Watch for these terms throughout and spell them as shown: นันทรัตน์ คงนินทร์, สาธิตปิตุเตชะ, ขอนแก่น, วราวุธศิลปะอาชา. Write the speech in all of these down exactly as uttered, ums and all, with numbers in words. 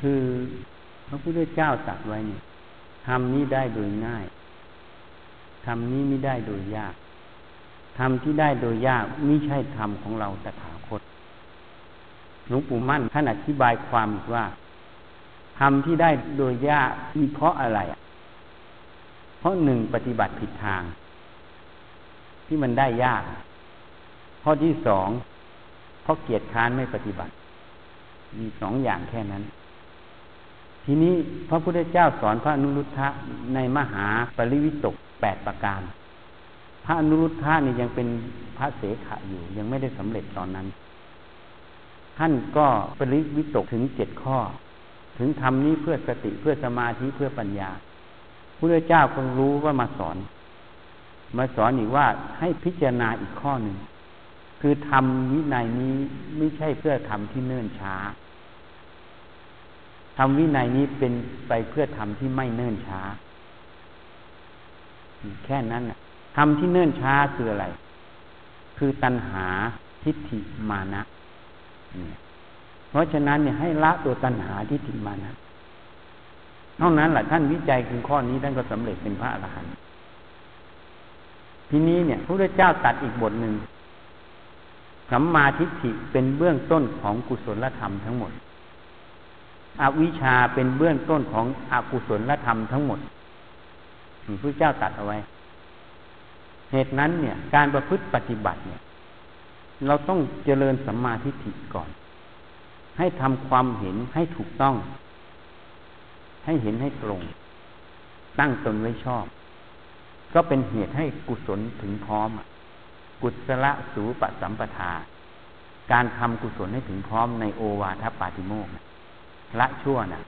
คือพระพุทธเจ้าตรัสไว้นี่ทำนี้ได้โดยง่ายทำนี้ไม่ได้โดยยากทำที่ได้โดยยากไม่ใช่ธรรมของเราตถาคตหลวงปู่มั่นท่านอธิบายความว่าธรรมที่ได้โดยยากมีเพราะอะไรเพราะหนึ่งปฏิบัติผิดทางที่มันได้ยากข้อที่สองเพราะเกียจค้านไม่ปฏิบัติมีสองอย่างแค่นั้นทีนี้พระพุทธเจ้าสอนพระอนุรุทธะในมหาปริวิตกแปดประการพระอนุรุทธะนี่ยังเป็นพระเสขะอยู่ยังไม่ได้สำเร็จตอนนั้นท่านก็ปริวิตกถึงเจ็ดข้อถึงธรรมนี้เพื่อสติเพื่อสมาธิเพื่อปัญญาพระพุทธเจ้าคงรู้ว่ามาสอนมาสอนอีกว่าให้พิจารณาอีกข้อหนึ่งคือธรรมวินัยนี้ไม่ใช่เพื่อธรรมที่เนิ่นช้าธรรมวินัยนี้เป็นไปเพื่อธรรมที่ไม่เนิ่นช้าแค่นั้นน่ะธรรมที่เนิ่นช้าคืออะไรคือตัณหาทิฏฐิมานะเพราะฉะนั้นเนี่ยให้ละตัวตัณหาทิฏฐิมานะเท่านั้นแหละท่านวิจัยถึงข้อนี้ท่านก็สำเร็จเป็นพระอรหันต์ทีนี้เนี่ยพระพุทธเจ้าตรัสอีกบทหนึ่งสัมมาทิฏฐิเป็นเบื้องต้นของกุศลธรรมทั้งหมดอวิชชาเป็นเบื้องต้นของอกุศลธรรมทั้งหมดพระพุทธเจ้าตรัสเอาไว้เหตุนั้นเนี่ยการประพฤติปฏิบัติเนี่ยเราต้องเจริญสัมมาทิฏฐิก่อนให้ทำความเห็นให้ถูกต้องให้เห็นให้ตรงตั้งตนไว้ชอบก็เป็นเหตุให้กุศลถึงพร้อมกุศลสูปสัมปทาการทำกุศลให้ถึงพร้อมในโอวาทปาติโมกข์ละชั่วนะ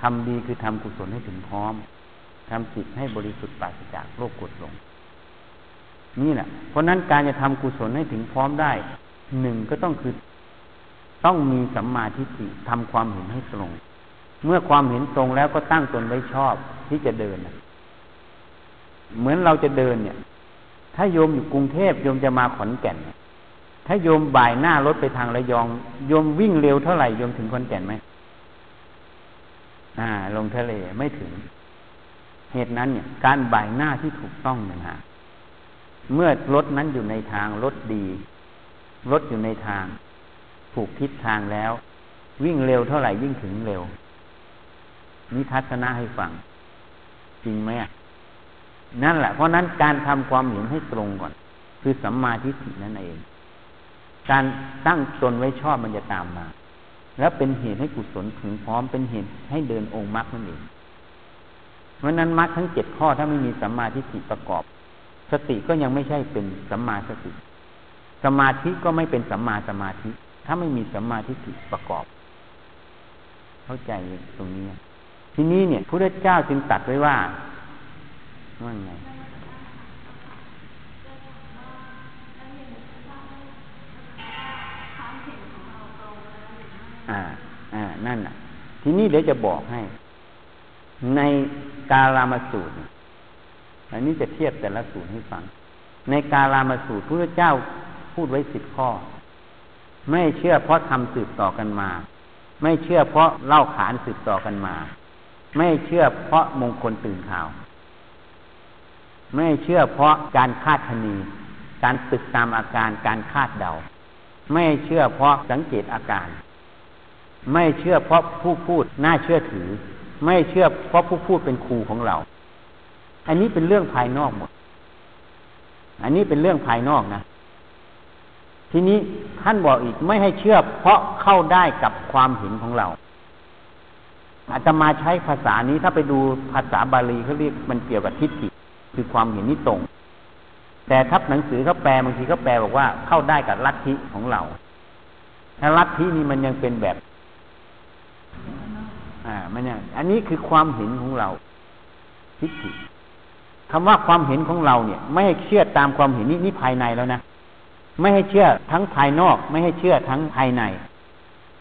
ทำดีคือทำกุศลให้ถึงพร้อมทำจิตให้บริสุทธิ์ปราศจากโลภโกรธหลงนี่แหละเพราะนั้นการจะทำกุศลให้ถึงพร้อมได้หนึ่งก็ต้องคือต้องมีสัมมาทิฏฐิทำความเห็นให้ตรงเมื่อความเห็นตรงแล้วก็ตั้งตนไว้ชอบที่จะเดินนะเหมือนเราจะเดินเนี่ยถ้าโยมอยู่กรุงเทพโยมจะมาขอนแก่นถ้าโยมบ่ายหน้ารถไปทางระยองโยมวิ่งเร็วเท่าไหร่โยมถึงขอนแก่นไหมอ่าลงทะเลไม่ถึงเหตุนั้นเนี่ยการบ่ายหน้าที่ถูกต้องนะฮะเมื่อรถนั้นอยู่ในทางรถดีรถอยู่ในทางถูกทิศทางแล้ววิ่งเร็วเท่าไหร่ยิ่งถึงเร็วนี่ทัศนะให้ฟังจริงไหมนั่นแหละเพราะนั้นการทำความเห็นให้ตรงก่อนคือสัมมาทิฏฐินั่นเองการตั้งตนไว้ชอบมันจะตามมาและเป็นเหตุให้กุศลถึงพร้อมเป็นเหตุให้เดินองค์มรรคนั่นเองเพราะนั้นมรรคทั้งเจ็ดข้อถ้าไม่มีสัมมาทิฏฐิประกอบสติก็ยังไม่ใช่เป็นสัมมาสติสมาธิก็ไม่เป็นสัมมาสมาธิถ้าไม่มีสัมมาทิฏฐิประกอบเข้าใจตรงนี้ทีนี้เนี่ยพระพุทธเจ้าจึงตรัสไว้ว่าว่าไงอ่าอ่านั่นน่ะทีนี้เดี๋ยวจะบอกให้ในกาลามสูตรอันนี้จะเทียบแต่ละสูตรให้ฟังในกาลามสูตรพระพุทธเจ้าพูดไว้สิบข้อไม่เชื่อเพราะทำสืบต่อกันมาไม่เชื่อเพราะเล่าขานสืบต่อกันมาไม่เชื่อเพราะมงคลตื่นข่าวไม่เชื่อเพราะการคาดคะเนการตึกตามอาการการคาดเดาไม่เชื่อเพราะสังเกตอาการไม่เชื่อเพราะผู้พูดน่าเชื่อถือไม่เชื่อเพราะผู้พูดเป็นครูของเราอันนี้เป็นเรื่องภายนอกหมดอันนี้เป็นเรื่องภายนอกนะทีนี้ท่านบอกอีกไม่ให้เชื่อเพราะเข้าได้กับความเห็นของเราอาตมาใช้ภาษานี้ถ้าไปดูภาษาบาลีเขาเรียกมันเกี่ยวกับทิฏฐิคือความเห็นนี่ตรงแต่ทับหนังสือเขาแปลบางทีเขาแปลบอกว่าเข้าได้กับลัทธิของเราถ้าลัทธินี่มันยังเป็นแบบอ่ามันเนี่ยอันนี้คือความเห็นของเราทิฏฐิคำว่าความเห็นของเราเนี่ยไม่ให้เชื่อตามความเห็นนี้นี่ภายในแล้วนะไม่ให้เชื่อทั้งภายนอกไม่ให้เชื่อทั้งภายใน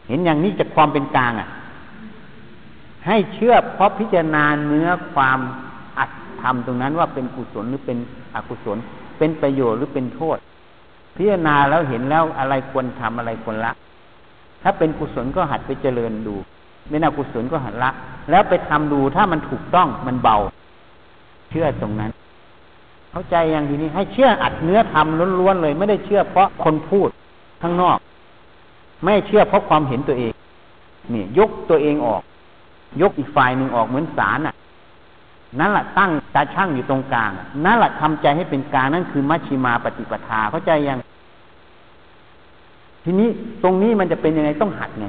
เห็นอย่างนี้จากความเป็นกลางอ่ะให้เชื่อเพราะพิจารณาเนื้อความอัตธรรมตรงนั้นว่าเป็นกุศลหรือเป็นอกุศลเป็นประโยชน์หรือเป็นโทษพิจารณาแล้วเห็นแล้วอะไรควรทำอะไรควรละถ้าเป็นกุศลก็หัดไปเจริญดู ไม่น่ากุศลก็หันละแล้วไปทำดูถ้ามันถูกต้องมันเบาเชื่อตรงนั้นเข้าใจอย่างทีนี้ให้เชื่ออัดเนื้อทำล้วนๆเลยไม่ได้เชื่อเพราะคนพูดข้างนอกไม่เชื่อเพราะความเห็นตัวเองนี่ยกตัวเองออกยกอีกฝ่ายหนึ่งออกเหมือนศาลน่ะนั่นแหละตั้งตาช่างอยู่ตรงกลางนั่นแหละทำใจให้เป็นกลางนั่นคือมัชฌิมาปฏิปทาเข้าใจยังทีนี้ตรงนี้มันจะเป็นยังไงต้องหัดไง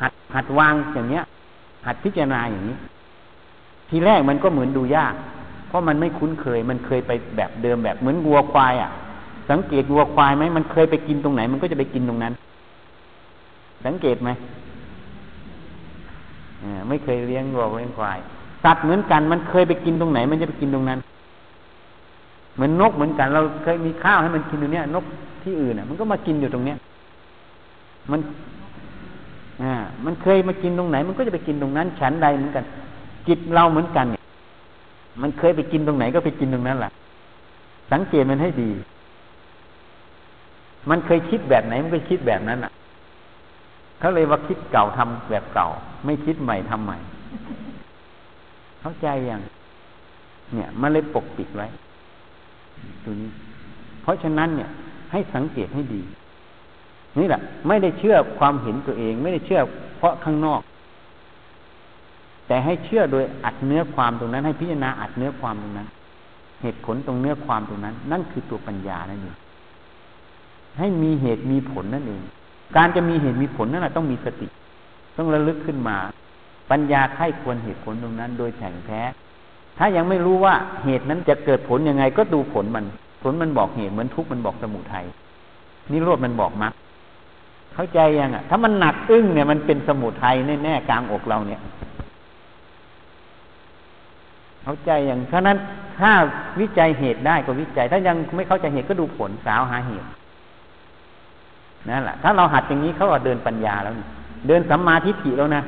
หัดหัดวางอย่างเนี้ยหัดพิจารณาอย่างนี้ทีแรกมันก็เหมือนดูยากเพราะมันไม่คุ้นเคยมันเคยไปแบบเดิมแบบเหมือนวัวควายอ่ะสังเกตวัวควายไหมมันเคยไปกินตรงไหนมันก็จะไปกินตรงนั้นสังเกตไหมไม่เคยเลี้ยงวัวเลี้ยงควายสัตว์เหมือนกันมันเคยไปกินตรงไหนมันจะไปกินตรงนั้นเหมือนนกเหมือนกันเราเคยมีข้าวให้มันกินอยู่เนี้ยนกที่อื่นอ่ะมันก็มากินอยู่ตรงเนี้ยมันอ่ามันเคยมากินตรงไหนมันก็จะไปกินตรงนั้นฉันใดเหมือนกันจิตเราเหมือนกันเนี่ยมันเคยไปกินตรงไหนก็ไปกินตรงนั้นแหละสังเกตมันให้ดีมันเคยคิดแบบไหนมันก็คิดแบบนั้นอ่ะเขาเลยว่าคิดเก่าทำแบบเก่าไม่คิดใหม่ทำใหม่เข้าใจยังเนี่ยมันเลยปกปิดไว้ตัวนี้เพราะฉะนั้นเนี่ยให้สังเกตให้ดีนี่แหละไม่ได้เชื่อความเห็นตัวเองไม่ได้เชื่อเพราะข้างนอกแต่ให้เชื่อโดยอัดเนื้อความตรงนั้นให้พิจารณาอัดเนื้อความตรงนั้นเหตุผลตรงเนื้อความตรงนั้นนั่นคือตัวปัญญานั่นเองให้มีเหตุมีผลนั่นเองการจะมีเหตุมีผลนั่นแหละต้องมีสติต้องระลึกขึ้นมาปัญญาไข้ควรเหตุผลตรงนั้นโดยแท้แท้ถ้ายังไม่รู้ว่าเหตุนั้นจะเกิดผลยังไงก็ดูผลมันผลมันบอกเหตุเหมือนทุกข์มันบอกสมุทัยนิโรธมันบอกมรรคเข้าใจยังอ่ะถ้ามันหนักอึ้งเนี่ยมันเป็นสมุทัยแน่ๆกลางอกเราเนี่ยเข้าใจอย่างฉะนั้นถ้าวิจัยเหตุได้ก็วิจัยถ้ายังไม่เข้าใจเหตุก็ดูผลสาวหาเหตุนั่นแหละถ้าเราหัดอย่างนี้เขาก็เดินปัญญาแล้วนะเดินสัมมาทิฏฐิแล้วนะ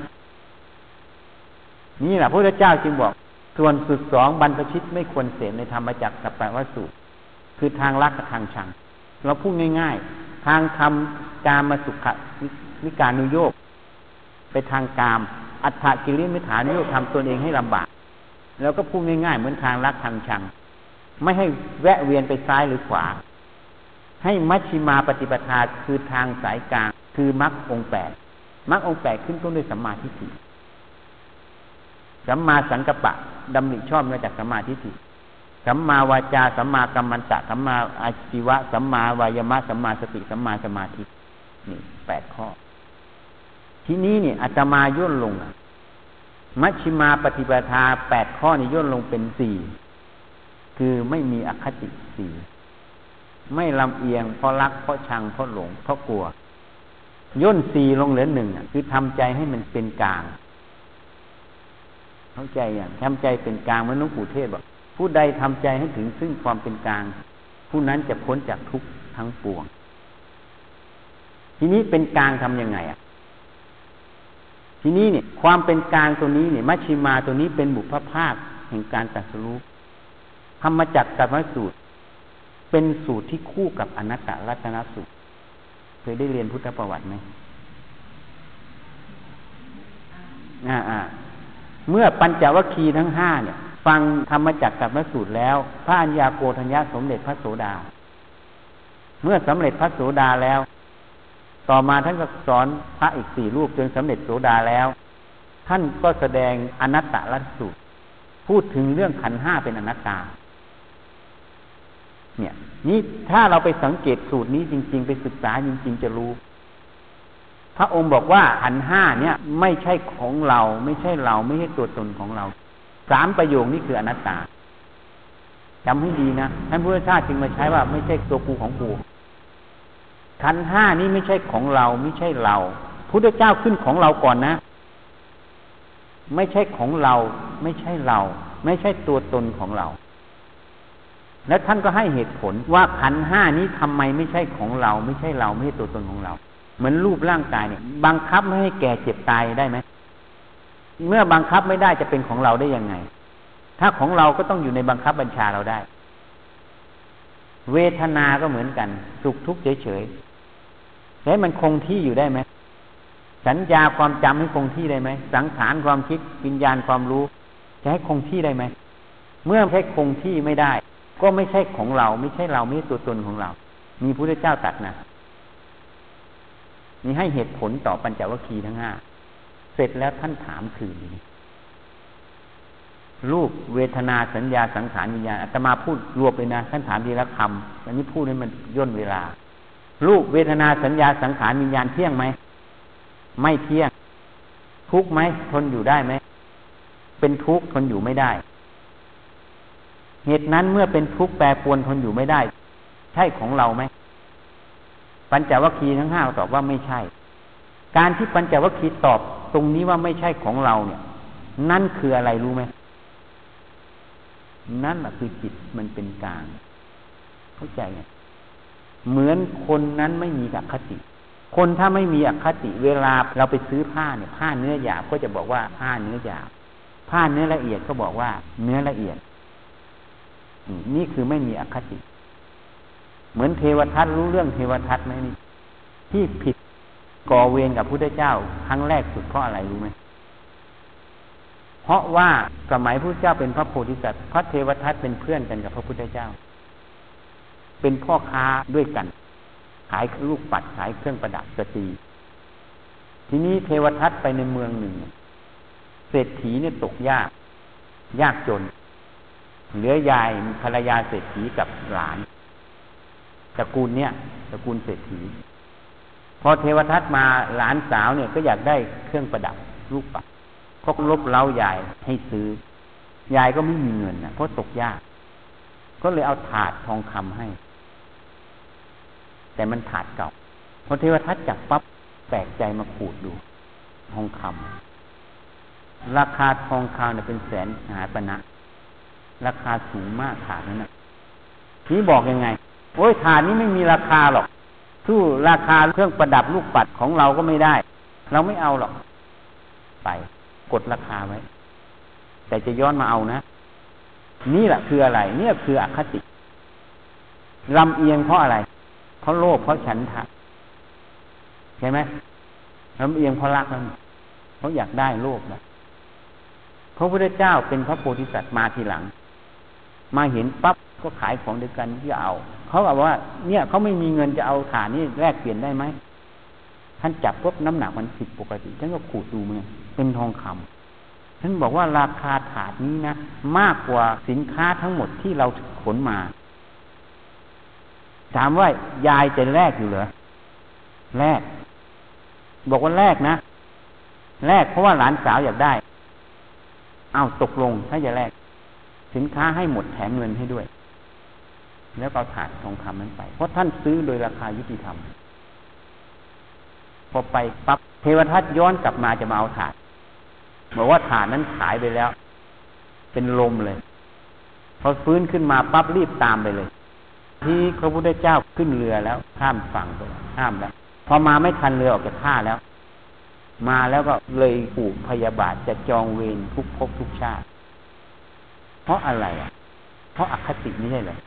นี่แหละพระพุทธเจ้าจึงบอกส่วนสุดสองบรรพชิตไม่ควรเสพในธรรมจักรสัปปวสูตรคือทางรักกับทางชังเราพูดง่ายๆทางทำกามมาสุขวิการนุโยคไปทางกามอัฏฐกิริมิถานุโยคทำตนเองให้ลำบากแล้วก็พูดง่ายๆเหมือนทางรักทางชังไม่ให้แวะเวียนไปซ้ายหรือขวาให้มัชฌิมาปฏิปทาคือทางสายกลางคือมรรคองค์แปดมรรคองค์แปดขึ้นต้นด้วยสัมมาทิฏฐิสัมมาสังกัปปะดำริชอบมาจากสัมมาทิฏฐิสัมมาวาจาสัมมากัมมันตะสัมมาอาชีวะสัมมาวายามะสัมมาสติสัมมาสมาธินี่แปดข้อทีนี้เนี่ยอาตมาย่นลงมัชฌิมาปฏิปทาแปดข้อนี่ย่นลงเป็นสี่คือไม่มีอคติสี่ไม่ลำเอียงเพราะรักเพราะชังเพราะหลงเพราะกลัวย่นสี่ลงเหลือหนึ่งคือทำใจให้มันเป็นกลางเข้าใจอย่างทำใจเป็นกลางเหมือนหลวงปู่เทศบอกผู้ใดทำใจให้ถึงซึ่งความเป็นกลางผู้นั้นจะพ้นจากทุกข์ทั้งปวงทีนี้เป็นกลางทำยังไงอ่ะทีนี้เนี่ยความเป็นกลางตัวนี้เนี่ยมัชฌิมาตัวนี้เป็นบุพภาคแห่งการตรัสรู้ธรรมจักรสัมมาสูตรเป็นสูตรที่คู่กับอนัตตลัตนสูตรเคยได้เรียนพุทธประวัติไหมอ่าอ่าเมื่อปัญจวัคคีย์ทั้งห้าเนี่ยฟังธรรมจักรสัมมาสูตรแล้วพระอัญญาโกฏัญญาสมเด็จพระโสดาเมื่อสำเร็จพระโสดาแล้วต่อมาท่านก็สอนพระอีกสี่รูปจนสำเร็จโสดาแล้วท่านก็แสดงอนัตตลัตนสูตรพูดถึงเรื่องขันธ์ห้าเป็นอนัตตาเนี่ยนี่ถ้าเราไปสังเกตสูตรนี้จริงๆไปศึกษาจริงๆจะรู้พระองค์บอกว่าขันธ์ห้าเนี่ยไม่ใช่ของเราไม่ใช่เราไม่ใช่ตัวตนของเราสามประโยคนี้คืออนัตตาจำให้ดีนะท่านพุทธทาสจึงมาใช้ว่าไม่ใช่ตัวกูของกูขันธ์ห้านี้ไม่ใช่ของเราไม่ใช่เราพุทธเจ้าขึ้นของเราก่อนนะไม่ใช่ของเราไม่ใช่เราไม่ใช่ตัวตนของเราและท่านก็ให้เหตุผลว่าขันธ์ห้านี้ทำไมไม่ใช่ของเราไม่ใช่เราไม่ใช่ตัวตนของเราเหมือนรูปร่างกายเนี่ยบังคับไม่ให้แก่เจ็บตายได้ไหมเมื่อบังคับไม่ได้จะเป็นของเราได้ยังไงถ้าของเราก็ต้องอยู่ในบังคับบัญชาเราได้เวทนาก็เหมือนกันสุขทุกข์เฉยๆให้มันคงที่อยู่ได้ไหม สัญญาความจำให้คงที่ได้ไหมสังขารความคิดวิญญาณความรู้จะให้คงที่ได้ไหมเมื่อให้คงที่ไม่ได้ก็ไม่ใช่ของเราไม่ใช่เราไม่ใช่ตัวตนของเรามีพระพุทธเจ้าตรัสนะมีให้เหตุผลต่อปัญจวัคคีย์ทั้งห้าเสร็จแล้วท่านถามคืนรูปเวทนาสัญญาสังขารวิญญาณอาตมาพูดรวบเลยนะท่านถามทีละคำอันนี้พูดให้มันย่นเวลารูปเวทนาสัญญาสังขารวิญญาณเที่ยงไหมไม่เที่ยงทุกข์ไหมทนอยู่ได้ไหมเป็นทุกข์ทนอยู่ไม่ได้เหตุนั้นเมื่อเป็นทุกข์แปรปรวนทนอยู่ไม่ได้ใช่ของเราไหมปัญจวัคคีย์ทั้งห้าตอบว่าไม่ใช่การที่ปัญจวัคคีย์ตอบตรงนี้ว่าไม่ใช่ของเราเนี่ยนั่นคืออะไรรู้ไหมนั่นแหละคือจิตมันเป็นกลางเข้าใจไหมเหมือนคนนั้นไม่มีอคติคนถ้าไม่มีอคติเวลาเราไปซื้อผ้าเนี่ยผ้าเนื้อหยาบก็จะบอกว่าผ้าเนื้อหยาบผ้าเนื้อละเอียดก็บอกว่าเนื้อละเอียดนี่คือไม่มีอคติเหมือนเทวทัตรู้เรื่องเทวทัตไหมนี่ที่ผิดก่อเวรกับพุทธเจ้าครั้งแรกสุดเพราะอะไรรู้ไหมเพราะว่าสมัยพระพุทธเจ้าเป็นพระโพธิสัตว์พระเทวทัตเป็นเพื่อนกันกับพระพุทธเจ้าเป็นพ่อค้าด้วยกันขายลูกปัดขายเครื่องประดับสตรีทีนี้เทวทัตไปในเมืองหนึ่งเศรษฐีเนี่ยตกยากยากจนเหลือยายภรรยาเศรษฐีกับหลานตระกูลเนี่ยตระกูลเศรษฐีพอเทวทัตมาหลานสาวเนี่ยก็อยากได้เครื่องประดับลูกปัดก็ลบเล้ายายให้ซื้อยายก็ไม่มีเงินนะเพราะตกยากก็เลยเอาถาดทองคำให้แต่มันถาดเก่าพอเทวทัตจับปั๊บแปลกใจมาขูดดูทองคำราคาทองคำเนี่ยเป็นแสนหาปณะราคาสูงมากถาดนั้นนะนี่บอกยังไงโอ้ยถาดนี้ไม่มีราคาหรอกสู้ราคาเครื่องประดับลูกปัดของเราก็ไม่ได้เราไม่เอาหรอกไปกดราคาไว้แต่จะย้อนมาเอานะนี่แหละคืออะไรเนี่ยคืออคติลำเอียงเพราะอะไรเพราะโลภเพราะฉันทะใช่ไหมลำเอียงเพราะรักนั่นเขาอยากได้โลภนะพระพุทธเจ้าเป็นพระโพธิสัตว์มาทีหลังมาเห็นปั๊บก็ขายของด้วยกันที่เอาเขาบอกว่าเนี่ยเขาไม่มีเงินจะเอาฐานนี่แลกเปลี่ยนได้ไหมท่านจับปุ๊บน้ำหนักมันผิดปกติท่านก็ขูดดูมันเป็นทองคำท่านบอกว่าราคาถาดนี้นะมากกว่าสินค้าทั้งหมดที่เราขนมาถามว่ายายจะแลกอยู่เหรอแลกบอกว่าแลกนะแลกเพราะว่าหลานสาวอยากได้เอาตกลงถ้าจะแลกสินค้าให้หมดแถมเงินให้ด้วยแล้วเอาถาดทองคำนั้นไปเพราะท่านซื้อโดยราคายุติธรรมพอไปปั๊บเทวทัตย้อนกลับมาจะมาเอาถาดบอกว่าถาดนั้นขายไปแล้วเป็นลมเลยพอฟื้นขึ้นมาปั๊บรีบตามไปเลยที่พระพุทธเจ้าขึ้นเรือแล้วข้ามฝั่งไปข้ามแล้วพอมาไม่ทันเรือออกจากท่าแล้วมาแล้วก็เลยผูกพยาบาทจะจองเวรทุกภพทุกชาติเพราะอะไรอ่ะเพราะอคตินี่ใช่เลย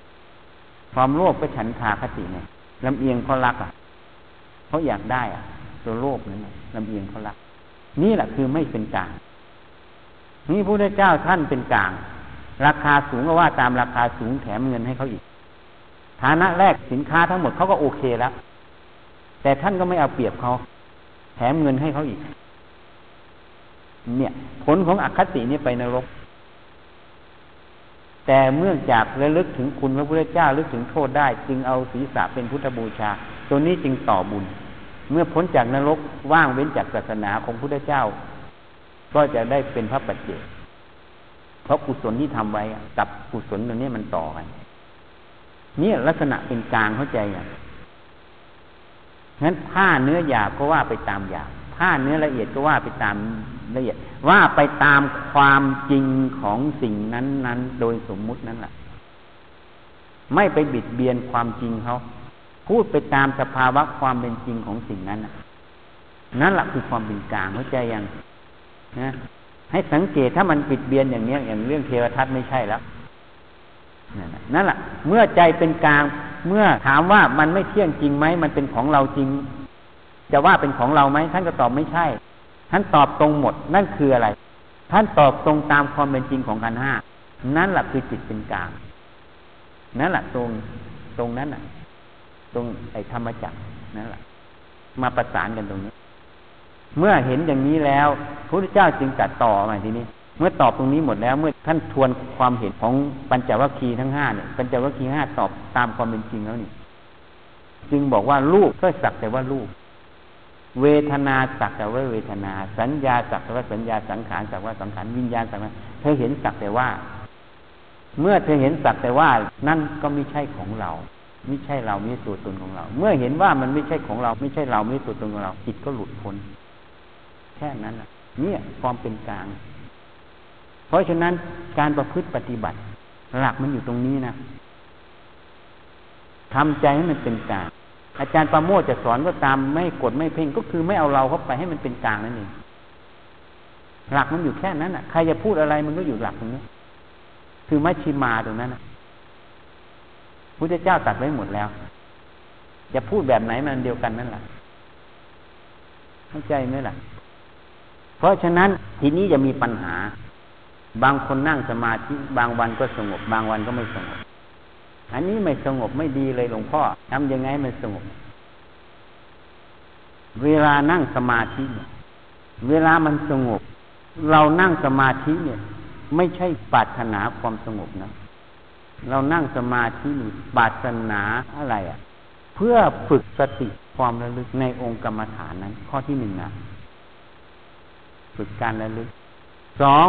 ความโลภก็ฉันทาคติไงลำเอียงเพราะรักอ่ะเพราะอยากได้อ่ะตัวโลภนั่นลำเอียงเขาละนี่แหละคือไม่เป็นกลางนี่พระพุทธเจ้าท่านเป็นกลางราคาสูงก็ว่าตามราคาสูงแถมเงินให้เขาอีกฐานะแรกสินค้าทั้งหมดเขาก็โอเคแล้วแต่ท่านก็ไม่เอาเปรียบเขาแถมเงินให้เขาอีกเนี่ยผลของอคตินี่ไปนรกแต่เมื่อจากระลึกถึงคุณพระพุทธเจ้าระลึกถึงโทษได้จึงเอาศีรษะเป็นพุทธบูชาตัวนี้จึงต่อบุญเมื่อพ้นจากนรกว่างเว้นจากศาสนาของพุทธเจ้าก็จะได้เป็นพระปัจเจกเพราะกุศลที่ทำไว้กับกุศลตัวนี้มันต่อกันนี่ลักษณะเป็นกลางเข้าใจอย่างงั้นผ้าเนื้อหยาบก็ว่าไปตามหยาบผ้าเนื้อละเอียดก็ว่าไปตามละเอียดว่าไปตามความจริงของสิ่งนั้นๆโดยสมมุตินั้นแหละไม่ไปบิดเบียนความจริงเขาพูดไปตามสภาวะความเป็นจริงของสิ่งนั้นนั่นแหละคือความเป็นกลางเข้าใจยังนะให้สังเกตถ้ามันปิดเบียนอย่างนี้อย่างเรื่องเทวทัตไม่ใช่แล้วนั่นแหละเมื่อใจเป็นกลางเมื่อถามว่ามันไม่เที่ยงจริงไหมมันเป็นของเราจริง จะว่าเป็นของเราไหมท่านก็ตอบไม่ใช่ท่านตอบตรงหมดนั่นคืออะไรท่านตอบตรงตามความเป็นจริงของขันธ์ห้านั่นแหละคือจิตเป็นกลางนั่นแหละตรงตรงนั้นน่ะตรงไอ้ธรรมจักรนั่นแหละมาประสานกันตรงนี้เมื่อเห็นอย่างนี้แล้วพระพุทธเจ้าจึงตรัสต่อมาทีนี้เมื่อตอบตรงนี้หมดแล้วเมื่อท่านทวนความเห็นของปัญจวัคคีย์ทั้งห้าเนี่ยปัญจวัคคีย์ห้าตอบตามความเป็นจริงแล้วนี่จึงบอกว่ารูปก็สักแต่ว่ารูปเวทนาสักแต่ว่าเวทนาสัญญาสักแต่ว่าสัญญาสังขารสักว่าสังขารวิญญาณสักว่าเธอเห็นสักแต่ว่าเมื่อเธอเห็นสักแต่ว่านั่นก็ไม่ใช่ของเราไม่ใช่เราไม่ใช่ตัวตนของเราเมื่อเห็นว่ามันไม่ใช่ของเราไม่ใช่เราไม่ใช่ตัวตนของเราจิตก็หลุดพ้นแค่นั้นน่ะเนี่ยความเป็นกลางเพราะฉะนั้นการประพฤติปฏิบัติหลักมันอยู่ตรงนี้นะทำใจให้มันเป็นกลางอาจารย์ปราโมชจะสอนก็ตามไม่กดไม่เพ่งก็คือไม่เอาเราเข้าไปให้มันเป็นกลางนั่นเองหลักมันอยู่แค่นั้นน่ะใครจะพูดอะไรมันก็อยู่หลักตรงนี้คือมัชฌิมาตรงนั้นน่ะพุทธเจ้าตัดไว้หมดแล้วจะพูดแบบไหนมันเดียวกันนั่นแหละเข้าใจไหมล่ะเพราะฉะนั้นทีนี้จะมีปัญหาบางคนนั่งสมาธิบางวันก็สงบบางวันก็ไม่สงบอันนี้ไม่สงบไม่ดีเลยหลวงพ่อทำยังไงมันสงบเวลานั่งสมาธิเนี่ยเวลามันสงบเรานั่งสมาธิเนี่ยไม่ใช่ปรารถนาความสงบนะเรานั่งสมาธิปรารถนาอะไรอ่ะเพื่อฝึกสติความระลึกในองค์กรรมฐานนั้นข้อที่หนึ่งนะฝึกการระลึกสอง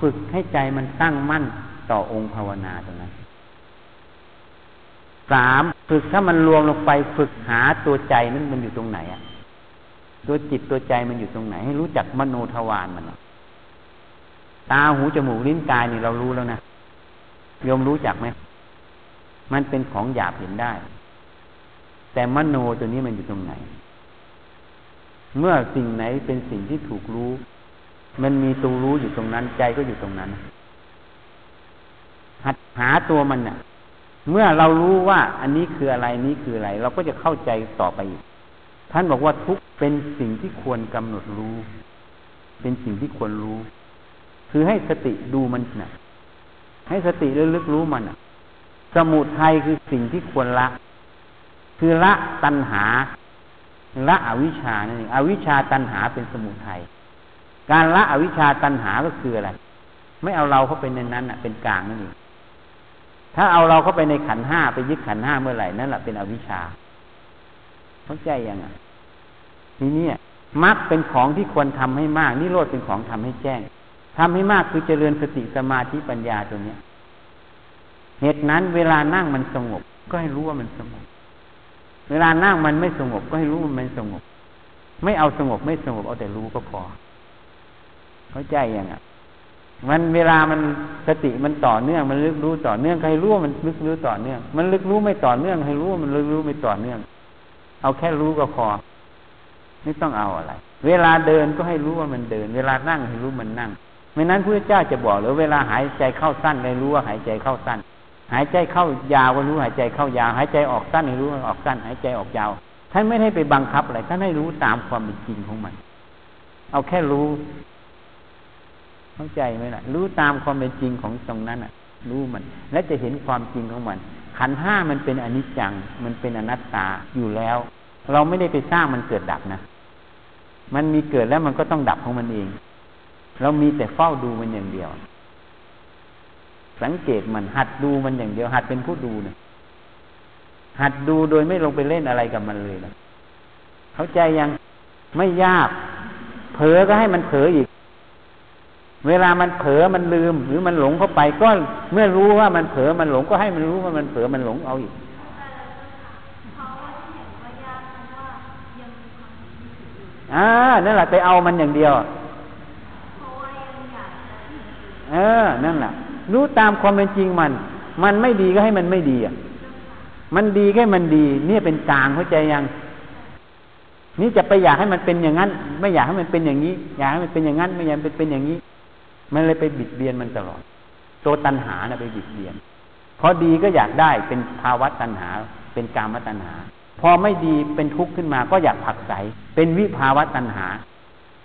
ฝึกให้ใจมันตั้งมั่นต่อองค์ภาวนาตรงนั้นสามฝึกถ้ามันรวมลงไปฝึกหาตัวใจนั้นมันอยู่ตรงไหนอ่ะตัวจิตตัวใจมันอยู่ตรงไหนให้รู้จักมโนทวารมันตาหูจมูกลิ้นกายนี่เรารู้แล้วนะโยมรู้จักไหมมันเป็นของหยาบเห็นได้แต่มโนตัวนี้มันอยู่ตรงไหนเมื่อสิ่งไหนเป็นสิ่งที่ถูกรู้มันมีตัวรู้อยู่ตรงนั้นใจก็อยู่ตรงนั้นหัดหาตัวมันน่ะเมื่อเรารู้ว่าอันนี้คืออะไรนี้คืออะไรเราก็จะเข้าใจต่อไปอีกท่านบอกว่าทุกข์เป็นสิ่งที่ควรกำหนดรู้เป็นสิ่งที่ควรรู้คือให้สติดูมันน่ะให้สติระลึกรู้มันน่ะสมุทัยคือสิ่งที่ควรละคือละตัณหาละอวิชชานั่นเองอวิชชาตัณหาเป็นสมุทัยการละอวิชชาตัณหาก็คืออะไรไม่เอาเราเข้าไปในนั้นน่ะเป็นกลางนั่นเองถ้าเอาเราเข้าไปในขันธ์ห้าไปยึดขันธ์ห้าเมื่อไหร่นั่นแหละเป็นอวิชชาเข้าใจยังอ่ะทีนี้มรรคเป็นของที่ควรทำให้มากนิโรธเป็นของทำให้แจ้งทำให้มากคือเจริญสติสมาธิปัญญาตัวนี้เหตุนั้นเวลานั่งมันสงบก็ให้รู้ว่ามันสงบเวลานั่งมันไม่สงบก็ให้รู้ว่ามันสงบไม่เอาสงบไม่สงบเอาแต่รู้ก็พอเข้าใจยังอ่ะมันเวลามันสติมันต่อเนื่องมันลึกรู้ต่อเนื่องให้รู้ว่ามันลึกรู้ต่อเนื่องมันลึกรู้ไม่ต่อเนื่องให้รู้ว่ามันลึกรู้ไม่ต่อเนื่องเอาแค่รู้ก็พอไม่ต้องเอาอะไรเวลาเดินก็ให้รู้ว่ามันเดินเวลานั่งให้รู้มันนั่งไม่นั้นพระเจ้าจะบอกหรือเวลาหายใจเข้าสั้นให้รู้ว่าหายใจเข้าสั้นหายใจเข้ายาวก็รู้หายใจเข้ายาวหายใจออกสั้นให้รู้ว่าออกสั้นหายใจออกยาวท่านไม่ให้ไปบังคับอะไรท่านให้รู้ตามความเป็นจริงของมันเอาแค่รู้เข้าใจไหมล่ะรู้ตามความเป็นจริงของตรงนั้นน่ะรู้มันและจะเห็นความจริงของมันขันธ์ห้ามันเป็นอนิจจังมันเป็นอนัตตาอยู่แล้วเราไม่ได้ไปสร้างมันเกิดดับนะมันมีเกิดแล้วมันก็ต้องดับของมันเองเรามีแต่เฝ้าดูมันอย่างเดียวสังเกตมันหัดดูมันอย่างเดียวหัดเป็นผู้ดูนะหัดดูโดยไม่ลงไปเล่นอะไรกับมันเลยนะเข้าใจยังไม่ยากเผลอก็ให้มันเผลออีกเวลามันเผลอมันลืมหรือมันหลงเข้าไปก็เมื่อรู้ว่ามันเผลอมันหลงก็ให้มันรู้ว่ามันเผลอมันหลงเอาอีกอ่านั่นแหละไปเอามันอย่างเดียวเออนั่นแหละรู้ตามความเป็นจริงมันมันไม่ดีก็ให้มันไม่ดีอ่ะมันดีก็ให้มันดีเนี่ยเป็นกลางเข้าใจยังนี่จะไปอยากให้มันเป็นอย่างนั้นไม่อยากให้มันเป็นอย่างนี้อยากให้มันเป็นอย่างนั้นไม่อยากเป็นเป็นอย่างนี้มันเลยไปบิดเบียนมันตลอดตัวตัณหาน่ะไปบิดเบียนพอดีก็อยากได้เป็นภาวะตัณหาเป็นกามตัณหา พอไม่ดีเป็นทุกข์ขึ้นมาก็อยากผลักไสเป็นวิภาวะตัณหา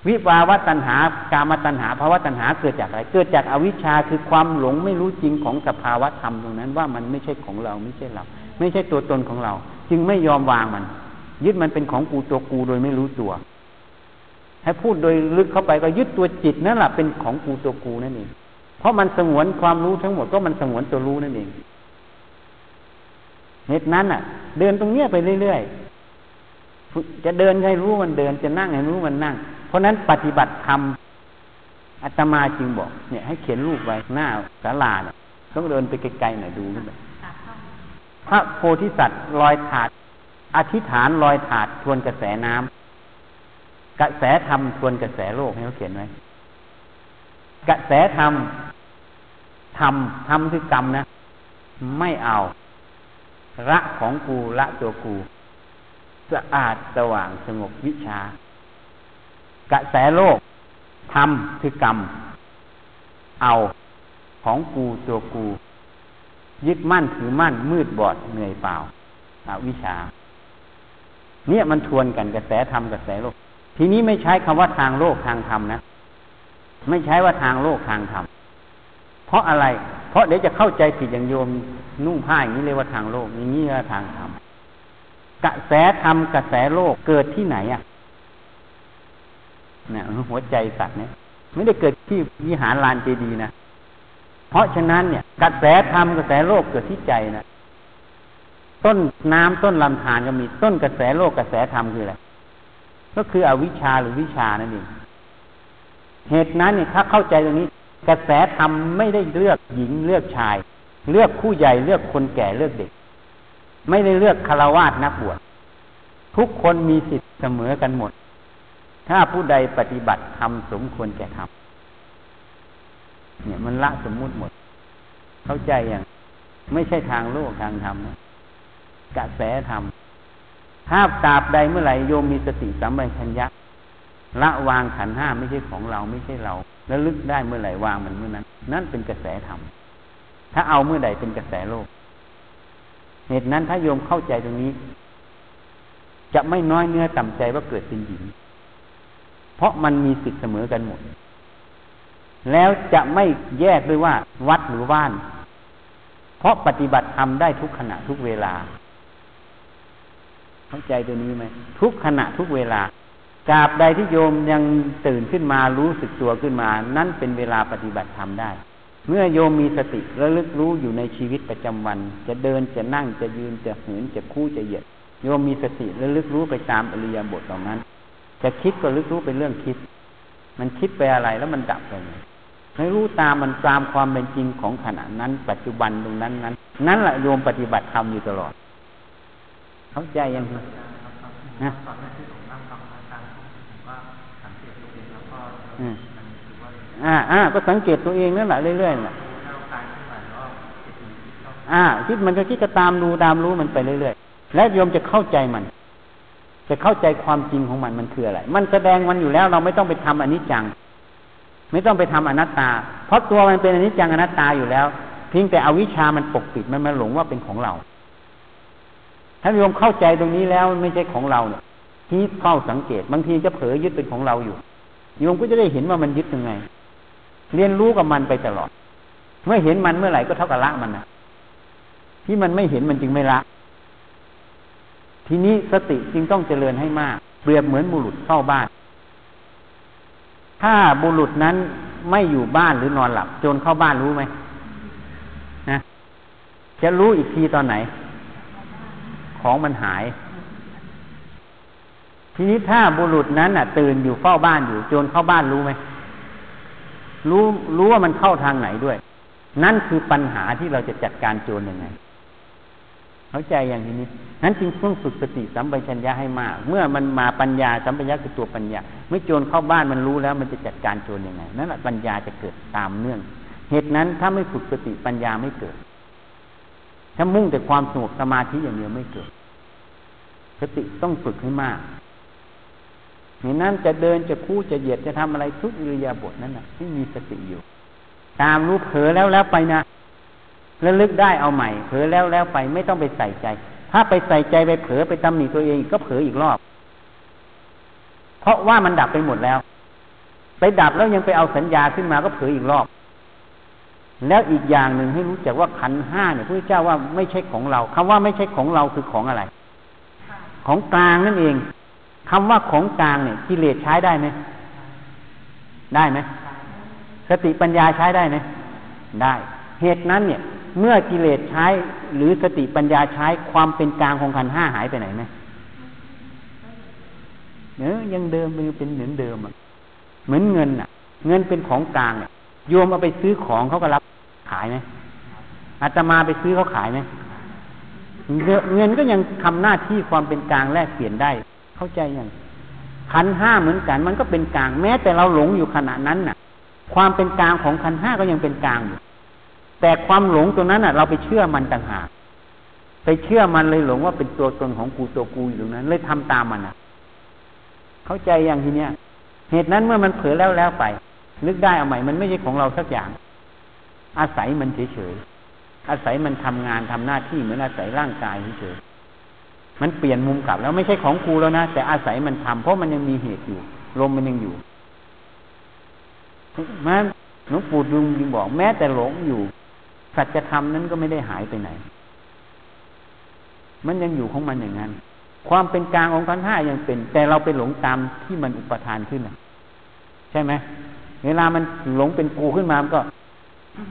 วิภาวะตัณหากามตัณหาภาวะตัณหาเกิดจากอะไรเกิดจากอวิชชาคือความหลงไม่รู้จริงของสภาวะธรรมตรงนั้นว่ามันไม่ใช่ของเราไม่ใช่เราไม่ใช่ตัวตนของเราจึงไม่ยอมวางมันยึดมันเป็นของกูตัวกูโดยไม่รู้ตัวให้พูดโดยลึกเข้าไปก็ยึดตัวจิตนั่นแหละเป็นของกูตัวกูนั่นเองเพราะมันสงวนความรู้ทั้งหมดก็มันสงวนตัวรู้นั่นเองเหตุนั้นอ่ะเดินตรงเนี้ยไปเรื่อยๆจะเดินให้รู้มันเดินจะนั่งให้รู้มันนั่งเพราะนั้นปฏิบัติธรรมอาตมาจึงบอกเนี่ยให้เขียนรูปไว้หน้าศาลาต้องเดินไปไกลๆหน่อยดูขึ้นไปพระโพธิสัตว์ลอยถาดอธิษฐานลอยถาดทวนกระแสน้ำกระแสธรรมทวนกระแสโลกให้เขาเขียนไว้กระแสธรรมธรรมธรรมคือกรรมนะไม่เอาละของกูละตัวกูสะอาดสว่างสงบวิชากระแสโลกธรรมคือกรรมเอาของกูตัวกูยึดมั่นถือมั่นมืดบอดเหนื่อยเปล่าอวิชชาเนี่ยมันทวนกันกระแสธรรมกระแสโลกทีนี้ไม่ใช้คำว่าทางโลกทางธรรมนะไม่ใช้ว่าทางโลกทางธรรมเพราะอะไรเพราะเดี๋ยวจะเข้าใจผิดอย่างโยมนุ่งผ้าอย่างนี้เลยว่าทางโลกอย่างนี้ว่าทางธรรมกระแสธรรมกระแสโลกเกิดที่ไหนอ่ะเนี่ยหัวใจสัตว์เนี่ยไม่ได้เกิดที่วิหารลานเจดีย์นะเพราะฉะนั้นเนี่ยกระแสธรรมกระแสโลกเกิดที่ใจนะต้นน้ำต้นลำธารก็มีต้นกระแสโลกกระแสธรรมคืออะไรก็คืออวิชชาหรือวิชานั่นเองเหตุนั้นเนี่ยถ้าเข้าใจตรงนี้กระแสธรรมไม่ได้เลือกหญิงเลือกชายเลือกผู้ใหญ่เลือกคนแก่เลือกเด็กไม่ได้เลือกฆราวาสนักบวชทุกคนมีสิทธิ์เสมอกันหมดถ้าผู้ใดปฏิบัติธรรมสมควรแก่ธรรมเนี่ยมันละสมมุติหมดเข้าใจอย่างไม่ใช่ทางโลกทางธรรมนะกระแสธรรมถ้าตราบใดเมื่อไหร่โยมมีสติสัมปชัญญะละวางขันธ์ห้าไม่ใช่ของเราไม่ใช่เราแล้วลึกได้เมื่อไหร่วางมันเมื่อนั้นนั่นเป็นกระแสธรรมถ้าเอาเมื่อใดเป็นกระแสโลกเหตุนั้นถ้าโยมเข้าใจตรงนี้จะไม่น้อยเนื้อต่ำใจว่าเกิดเป็นหญิงเพราะมันมีสิทธิ์เสมอกันหมดแล้วจะไม่แยกด้วยว่าวัดหรือว่านเพราะปฏิบัติธรรมได้ทุกขณะทุกเวลาเข้าใจตัวนี้ไหมทุกขณะทุกเวลาตราบใดที่โยมยังตื่นขึ้นมารู้สึกตัวขึ้นมานั่นเป็นเวลาปฏิบัติธรรมได้เมื่อโยมมีสติระลึกรู้อยู่ในชีวิตประจำวันจะเดินจะนั่งจะยืนจะเหินจะคู่จะเหยียดโยมมีสติระลึกรู้ไปตามอริยบทเหล่านั้นจะคิดก็ระลึกรู้เป็นเรื่องคิดมันคิดไปอะไรแล้วมันดับไปให้รู้ตามมันตามความเป็นจริงของขณะนั้นปัจจุบันตรงนั้นนั้นนั่นแหละโยมปฏิบัติธรรมอยู่ตลอดเข้าใจยังนะอ่าอ่าก็สังเกตตัวเองนั่นแหละเรื่อยๆน่ะอ่าคิดมันก็คิดก็ตามดูตามรู้มันไปเรื่อยๆและโยมจะเข้าใจมันจะเข้าใจความจริงของมันมันคืออะไรมันแสดงมันอยู่แล้วเราไม่ต้องไปทำอนิจจังไม่ต้องไปทำอนัตตาเพราะตัวมันเป็นอนิจจังอนัตตาอยู่แล้วเพียงแต่อวิชชามันปกปิดมันมาหลงว่าเป็นของเราถ้าโยมเข้าใจตรงนี้แล้วไม่ใช่ของเราเนี่ยที่เฝ้าสังเกตบางทีจะเผลอยึดเป็นของเราอยู่โยมก็จะได้เห็นว่ามันยึดยังไงเรียนรู้กับมันไปตลอดเมื่อเห็นมันเมื่อไหร่ก็เท่ากับละมันนะที่มันไม่เห็นมันจึงไม่ละทีนี้สติจึงต้องเจริญให้มากเปรียบเหมือนบุรุษเฝ้าบ้านถ้าบุรุษนั้นไม่อยู่บ้านหรือนอนหลับโจรเข้าบ้านรู้ไหมนะจะรู้อีกทีตอนไหนของมันหายทีนี้ถ้าบุรุษนั้นน่ะตื่นอยู่เฝ้าบ้านอยู่โจรเข้าบ้านรู้ไหมรู้รู้ว่ามันเข้าทางไหนด้วยนั่นคือปัญหาที่เราจะจัดการโจรยังไงเข้าใจอย่างทีนี้นั้นจึงต้องฝึกสติสัมปชัญญะให้มากเมื่อมันมาปัญญาสัมปชัญญะคือตัวปัญญาเมื่อโจรเข้าบ้านมันรู้แล้วมันจะจัดการโจรยังไงนั่นแหละปัญญาจะเกิดตามเนื่องเหตุนั้นถ้าไม่ฝึกสติปัญญาไม่เกิดถ้ามุ่งแต่ความสงบสมาธิอย่างเดียวไม่เกิดสติต้องฝึกให้มากในนั้นจะเดินจะคู่จะเหยียดจะทำอะไรทุกอิริยาบถนั้นน่ะให้มีสติอยู่ตามรู้เผลอแล้วแล้วไปนะระลึกได้เอาใหม่เผลอแล้วแล้วไปไม่ต้องไปใส่ใจ ถ้าไปใส่ใจไปเผลอไปตำหนิตัวเองก็เผลออีกรอบเพราะว่ามันดับไปหมดแล้วไปดับแล้วยังไปเอาสัญญาขึ้นมาก็เผลออีกรอบแล้วอีกอย่างหนึ่งให้รู้จักว่าขันห้าเนี่ยพระพุทธเจ้าว่าไม่ใช่ของเราคำว่าไม่ใช่ของเราคือของอะไรของกลางนั่นเองคำว่าของกลางเนี่ยกิเลสใช้ได้ไหมได้ไหมสติปัญญาใช้ได้ไหมได้เหตุนั้นเนี่ยเมื่อกิเลสใช้หรือสติปัญญาใช้ความเป็นกลางของขันห้าหายไปไหนไหมเนอะยังเดิมมันเป็นเหมือนเดิมอ่ะเหมือนเงินน่ะเงินเป็นของกลางน่ะโยมเอาไปซื้อของเขาก็รับขายมั้ยอาตมาไปซื้อเขาขายมั้ยเงินก็ยังทำหน้าที่ความเป็นกลางแลกเปลี่ยนได้เข้าใจยังขันธ์ห้าเหมือนกันมันก็เป็นกลางแม้แต่เราหลงอยู่ขณะนั้นน่ะความเป็นกลางของขันธ์ห้าก็ยังเป็นกลางอยู่แต่ความหลงตรงนั้นน่ะเราไปเชื่อมันต่างหากไปเชื่อมันเลยหลงว่าเป็นตัวตนของกูตัวกูอยู่ตรงนั้นเลยทำตามมันน่ะเข้าใจยังทีเนี้ยเหตุนั้นเมื่อมันเผลอแล้วแล้วไปนึกได้เอาใหม่มันไม่ใช่ของเราสักอย่างอาศัยมันเฉยๆอาศัยมันทำงานทำหน้าที่เหมือนอาศัยร่างกายเฉยๆมันเปลี่ยนมุมกลับแล้วไม่ใช่ของกูแล้วนะแต่อาศัยมันทำเพราะมันยังมีเหตุอยู่ลมมันยังอยู่แม้หลวงปู่ดุลย์บอกแม้แต่หลงอยู่สัจธรรมนั้นก็ไม่ได้หายไปไหนมันยังอยู่ของมันอย่างนั้นความเป็นกลางของขันธ์ห้ายังเป็นแต่เราไปหลงตามที่มันอุปทานขึ้นน่ะใช่มั้ยเวลามันหลงเป็นกูขึ้นมามันก็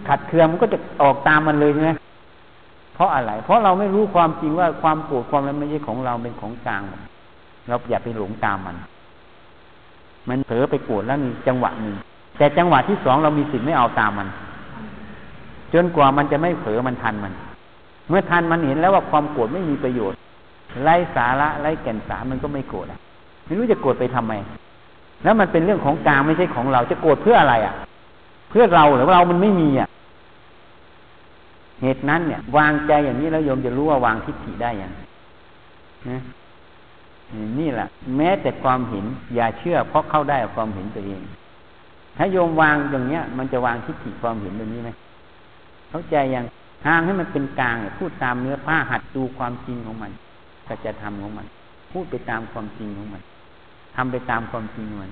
ขัดเคืองมันก็จะออกตามมันเลยใช่มั้ยเพราะอะไรเพราะเราไม่รู้ความจริงว่าความโกรธความอะไรไม่ใช่ของเราเป็นของกลางเราอย่าไปหลงตามมันมันเผลอไปโกรธแล้วมีจังหวะนึงแต่จังหวะที่สองเรามีสิทธิ์ไม่เอาตามมันจนกว่ามันจะไม่เผลอมันทันมันเมื่อทันมันเห็นแล้วว่าความโกรธไม่มีประโยชน์ไล่สาระไล่แก่นสารมันก็ไม่โกรธอ่ะไม่รู้จะโกรธไปทำไมแล้วมันเป็นเรื่องของกลางไม่ใช่ของเราจะโกรธเพื่ออะไรอ่ะเพื่อเราหรือเรามันไม่มีอ่ะเหตุนั้นเนี่ยวางใจอย่างนี้แล้วโยมจะรู้ว่าวางทิฏฐิได้ยังนะนี่แหละแม้แต่ความเห็นอย่าเชื่อเพราะเข้าได้กับความเห็นตัวเองถ้าโยมวางอย่างเนี้ยมันจะวางทิฏฐิความเห็นแบบนี้ไหมเข้าใจยังทางให้มันเป็นกลางพูดตามเนื้อผ้าหัดดูความจริงของมันสัจธรรมของมันพูดไปตามความจริงของมันทำไปตามความจริงของมัน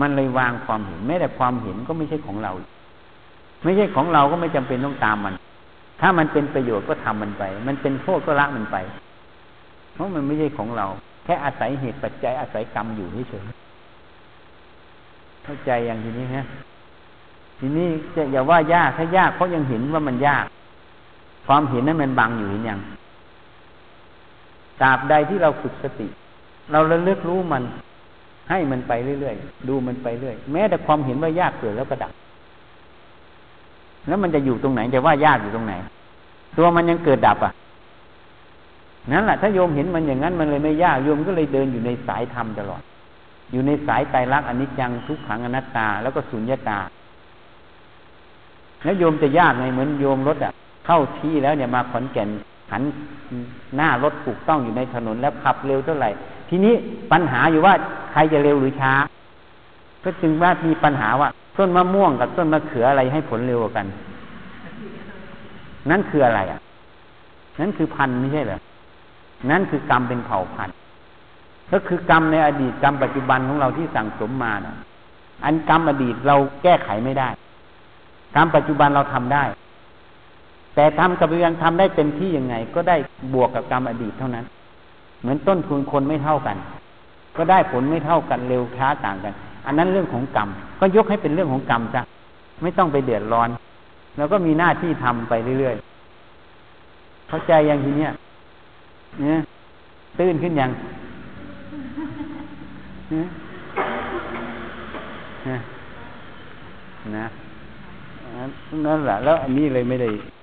มันเลยวางความเห็นแม้แต่ความเห็นก็ไม่ใช่ของเราไม่ใช่ของเราก็ไม่จำเป็นต้องตามมันถ้ามันเป็นประโยชน์ก็ทำมันไปมันเป็นโทษก็ละมันไปเพราะมันไม่ใช่ของเราแค่อาศัยเหตุปัจจัยอาศัยกรรมอยู่เฉยๆเข้าใจอย่างทีนี้ฮะทีนี้จะอย่าว่ายากถ้ายากเพราะยังเห็นว่ามันยากความเห็นนั้นมันบังอยู่เห็นยังตราบใดที่เราฝึกสติเราระลึกรู้มันให้มันไปเรื่อยๆดูมันไปเรื่อยแม้แต่ความเห็นว่ายากเกิดแล้วก็ดับแล้วมันจะอยู่ตรงไหนจะว่ายากอยู่ตรงไหนตัวมันยังเกิดดับอ่ะนั่นแหละถ้าโยมเห็นมันอย่างนั้นมันเลยไม่ยากโยมก็เลยเดินอยู่ในสายธรรมตลอดอยู่ในสายไตรลักษณ์อนิจจังทุกขังอนัตตาแล้วก็สุญญตาแล้วโยมจะยากไงเหมือนโยมรถอ่ะเข้าที่แล้วเนี่ยมาขอนแก่นหันหน้ารถถูกต้องอยู่ในถนนแล้วขับเร็วเท่าไหร่ทีนี้ปัญหาอยู่ว่าใครจะเร็วหรือช้าก็จึงว่ามีปัญหาว่าต้นมะม่วงกับต้นมะเขืออะไรให้ผลเร็วกันนั่นคืออะไรอ่ะนั่นคือพันธุ์ไม่ใช่เหรอนั่นคือกรรมเป็นเผ่าพันธุ์ก็คือกรรมในอดีตกรรมปัจจุบันของเราที่สั่งสมมาน่ะอันกรรมอดีตเราแก้ไขไม่ได้กรรมปัจจุบันเราทำได้แต่ทำกับเรื่องทำได้เต็มที่ยังไงก็ได้บวกกับกรรมอดีตเท่านั้นเหมือนต้นทุนคนไม่เท่ากันก็ได้ผลไม่เท่ากันเร็วช้าต่างกันอันนั้นเรื่องของกรรมก็ยกให้เป็นเรื่องของกรรมซะไม่ต้องไปเดือดร้อนแล้วก็มีหน้าที่ทำไปเรื่อยๆเข้าใจยังทีเนี้ยเนี่ยตื่นขึ้นยังนะนั่นแหละแล้วอันนี้เลยไม่ได้